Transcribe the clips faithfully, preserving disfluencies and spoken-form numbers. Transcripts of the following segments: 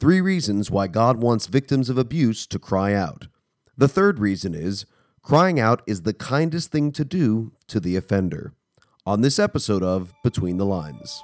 Three reasons why God wants victims of abuse to cry out. The third reason is, crying out is the kindest thing to do to the offender. On this episode of Between the Lines.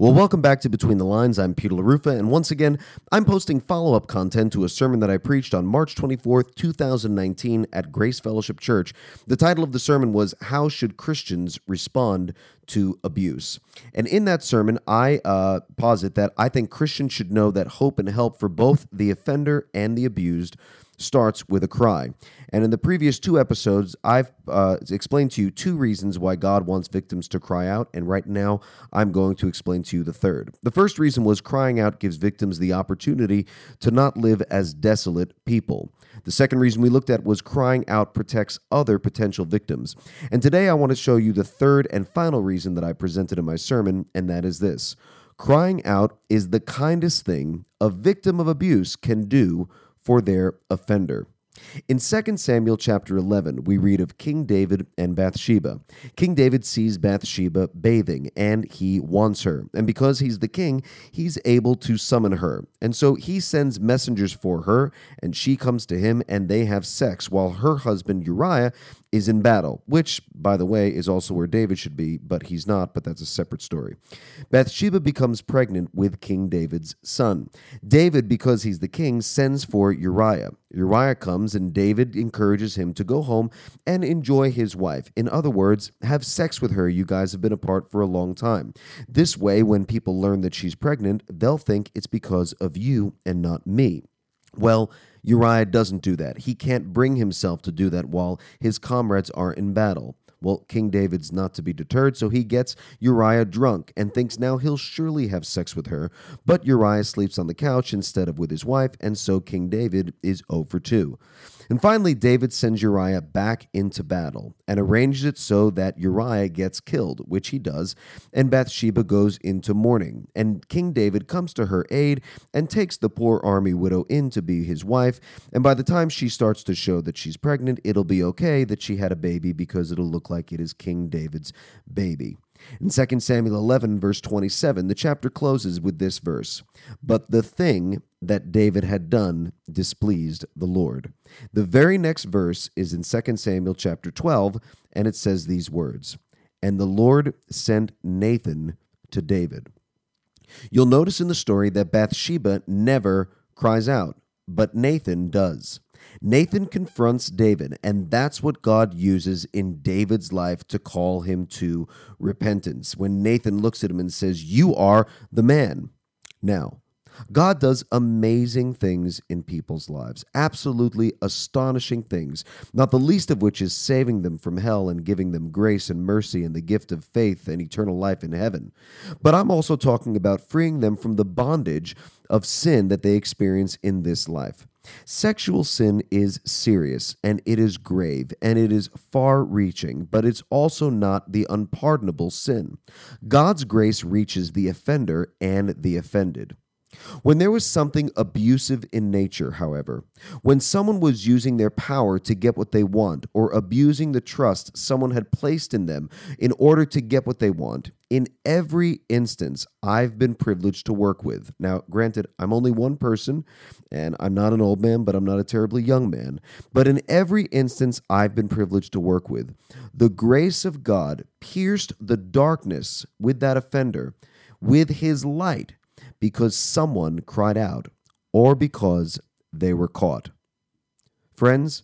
Well, welcome back to Between the Lines. I'm Peter LaRufa, and once again, I'm posting follow-up content to a sermon that I preached on March twenty-fourth, two thousand nineteen at Grace Fellowship Church. The title of the sermon was, How Should Christians Respond to Abuse? And in that sermon, I uh, posit that I think Christians should know that hope and help for both the offender and the abused starts with a cry. And in the previous two episodes, I've uh, explained to you two reasons why God wants victims to cry out, and right now I'm going to explain to you the third. The first reason was crying out gives victims the opportunity to not live as desolate people. The second reason we looked at was crying out protects other potential victims. And today I want to show you the third and final reason that I presented in my sermon, and that is this. Crying out is the kindest thing a victim of abuse can do for their offender. In Second Samuel chapter eleven, we read of King David and Bathsheba. King David sees Bathsheba bathing, and he wants her. And because he's the king, he's able to summon her. And so he sends messengers for her, and she comes to him, and they have sex, while her husband Uriah is in battle, which, by the way, is also where David should be, but he's not, but that's a separate story. Bathsheba becomes pregnant with King David's son. David, because he's the king, sends for Uriah. Uriah comes, and David encourages him to go home and enjoy his wife. In other words, have sex with her. You guys have been apart for a long time. This way, when people learn that she's pregnant, they'll think it's because of you and not me. Well, Uriah doesn't do that. He can't bring himself to do that while his comrades are in battle. Well, King David's not to be deterred, so he gets Uriah drunk and thinks now he'll surely have sex with her. But Uriah sleeps on the couch instead of with his wife, and so King David is zero for two. And finally, David sends Uriah back into battle and arranges it so that Uriah gets killed, which he does, and Bathsheba goes into mourning. And King David comes to her aid and takes the poor army widow in to be his wife, and by the time she starts to show that she's pregnant, it'll be okay that she had a baby because it'll look like it is King David's baby. In Second Samuel eleven, verse twenty-seven, the chapter closes with this verse, "But the thing that David had done displeased the Lord." The very next verse is in Second Samuel chapter twelve, and it says these words, "And the Lord sent Nathan to David." You'll notice in the story that Bathsheba never cries out, but Nathan does. Nathan confronts David, and that's what God uses in David's life to call him to repentance. When Nathan looks at him and says, "You are the man." Now, God does amazing things in people's lives, absolutely astonishing things, not the least of which is saving them from hell and giving them grace and mercy and the gift of faith and eternal life in heaven. But I'm also talking about freeing them from the bondage of sin that they experience in this life. Sexual sin is serious, and it is grave, and it is far-reaching, but it's also not the unpardonable sin. God's grace reaches the offender and the offended. When there was something abusive in nature, however, when someone was using their power to get what they want or abusing the trust someone had placed in them in order to get what they want, in every instance I've been privileged to work with. Now, granted, I'm only one person, and I'm not an old man, but I'm not a terribly young man. But in every instance I've been privileged to work with, the grace of God pierced the darkness with that offender with his light, because someone cried out, or because they were caught. Friends,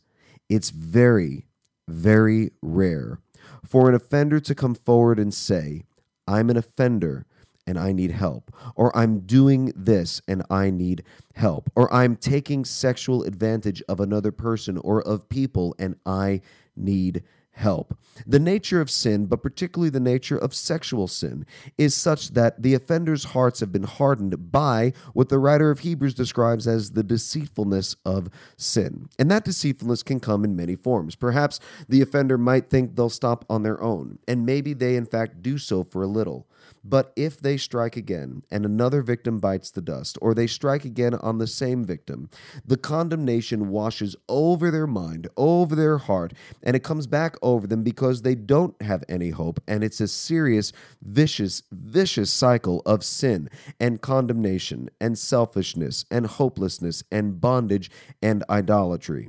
it's very, very rare for an offender to come forward and say, "I'm an offender and I need help," or "I'm doing this and I need help," or "I'm taking sexual advantage of another person or of people and I need help. help. The nature of sin, but particularly the nature of sexual sin, is such that the offender's hearts have been hardened by what the writer of Hebrews describes as the deceitfulness of sin. And that deceitfulness can come in many forms. Perhaps the offender might think they'll stop on their own, and maybe they in fact do so for a little. But if they strike again, and another victim bites the dust, or they strike again on the same victim, the condemnation washes over their mind, over their heart, and it comes back over them because they don't have any hope, and it's a serious, vicious, vicious cycle of sin and condemnation and selfishness and hopelessness and bondage and idolatry.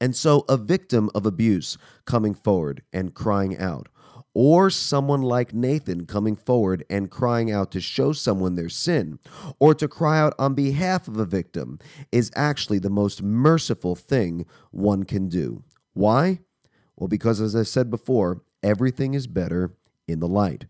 And so a victim of abuse coming forward and crying out, or someone like Nathan coming forward and crying out to show someone their sin, or to cry out on behalf of a victim, is actually the most merciful thing one can do. Why? Well, because as I said before, everything is better in the light.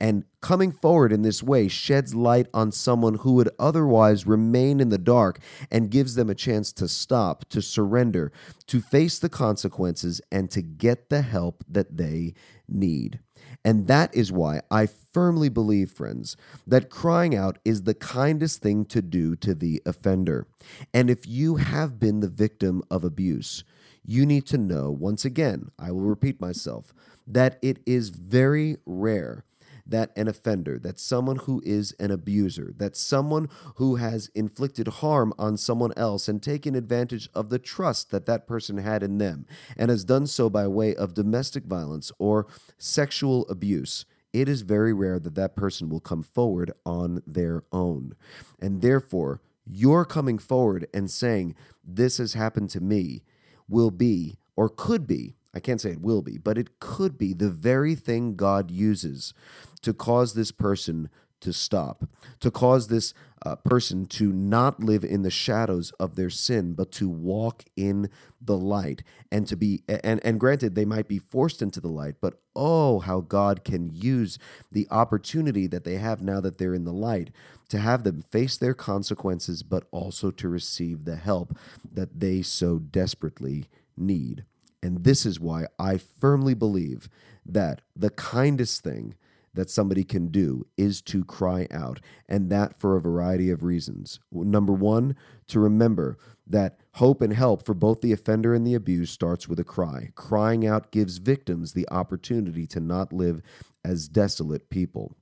And coming forward in this way sheds light on someone who would otherwise remain in the dark and gives them a chance to stop, to surrender, to face the consequences, and to get the help that they need. And that is why I firmly believe, friends, that crying out is the kindest thing to do to the offender. And if you have been the victim of abuse, you need to know, once again, I will repeat myself, that it is very rare that an offender, that someone who is an abuser, that someone who has inflicted harm on someone else and taken advantage of the trust that that person had in them and has done so by way of domestic violence or sexual abuse, it is very rare that that person will come forward on their own. And therefore, your coming forward and saying, "This has happened to me," will be, or could be, I can't say it will be, but it could be the very thing God uses to cause this person to stop, to cause this uh, person to not live in the shadows of their sin, but to walk in the light and to be, and, and granted, they might be forced into the light, but oh, how God can use the opportunity that they have now that they're in the light to have them face their consequences, but also to receive the help that they so desperately need. And this is why I firmly believe that the kindest thing that somebody can do is to cry out, and that for a variety of reasons. Number one, to remember that hope and help for both the offender and the abused starts with a cry. Crying out gives victims the opportunity to not live as desolate people.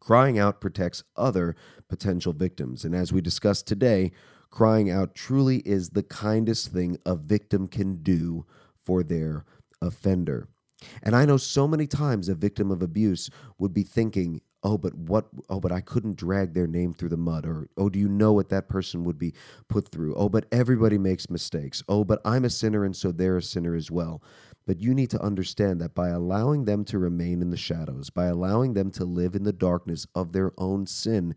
Crying out protects other potential victims, and as we discussed today, crying out truly is the kindest thing a victim can do for their offender. And I know so many times a victim of abuse would be thinking, oh, but what? Oh, but I couldn't drag their name through the mud. Or, oh, do you know what that person would be put through? Oh, but everybody makes mistakes. Oh, but I'm a sinner, and so they're a sinner as well. But you need to understand that by allowing them to remain in the shadows, by allowing them to live in the darkness of their own sin,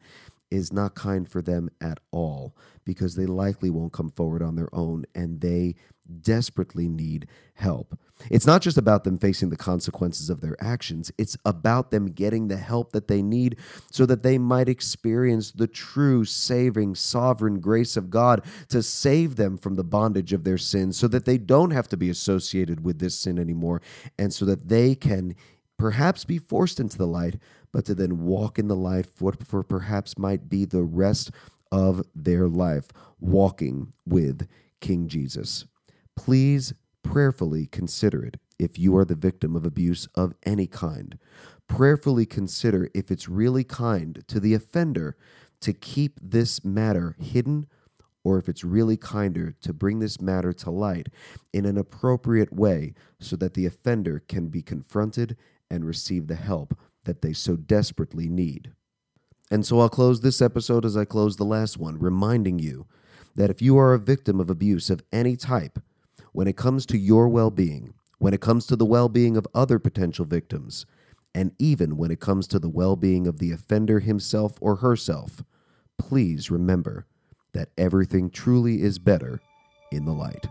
is not kind for them at all, because they likely won't come forward on their own, and they desperately need help. It's not just about them facing the consequences of their actions. It's about them getting the help that they need so that they might experience the true saving, sovereign grace of God to save them from the bondage of their sin, so that they don't have to be associated with this sin anymore, and so that they can perhaps be forced into the light, but to then walk in the light for, for perhaps might be the rest of their life, walking with King Jesus. Please prayerfully consider it if you are the victim of abuse of any kind. Prayerfully consider if it's really kind to the offender to keep this matter hidden, or if it's really kinder to bring this matter to light in an appropriate way so that the offender can be confronted and receive the help that they so desperately need. And so I'll close this episode as I close the last one, reminding you that if you are a victim of abuse of any type, when it comes to your well-being, when it comes to the well-being of other potential victims, and even when it comes to the well-being of the offender himself or herself, please remember that everything truly is better in the light.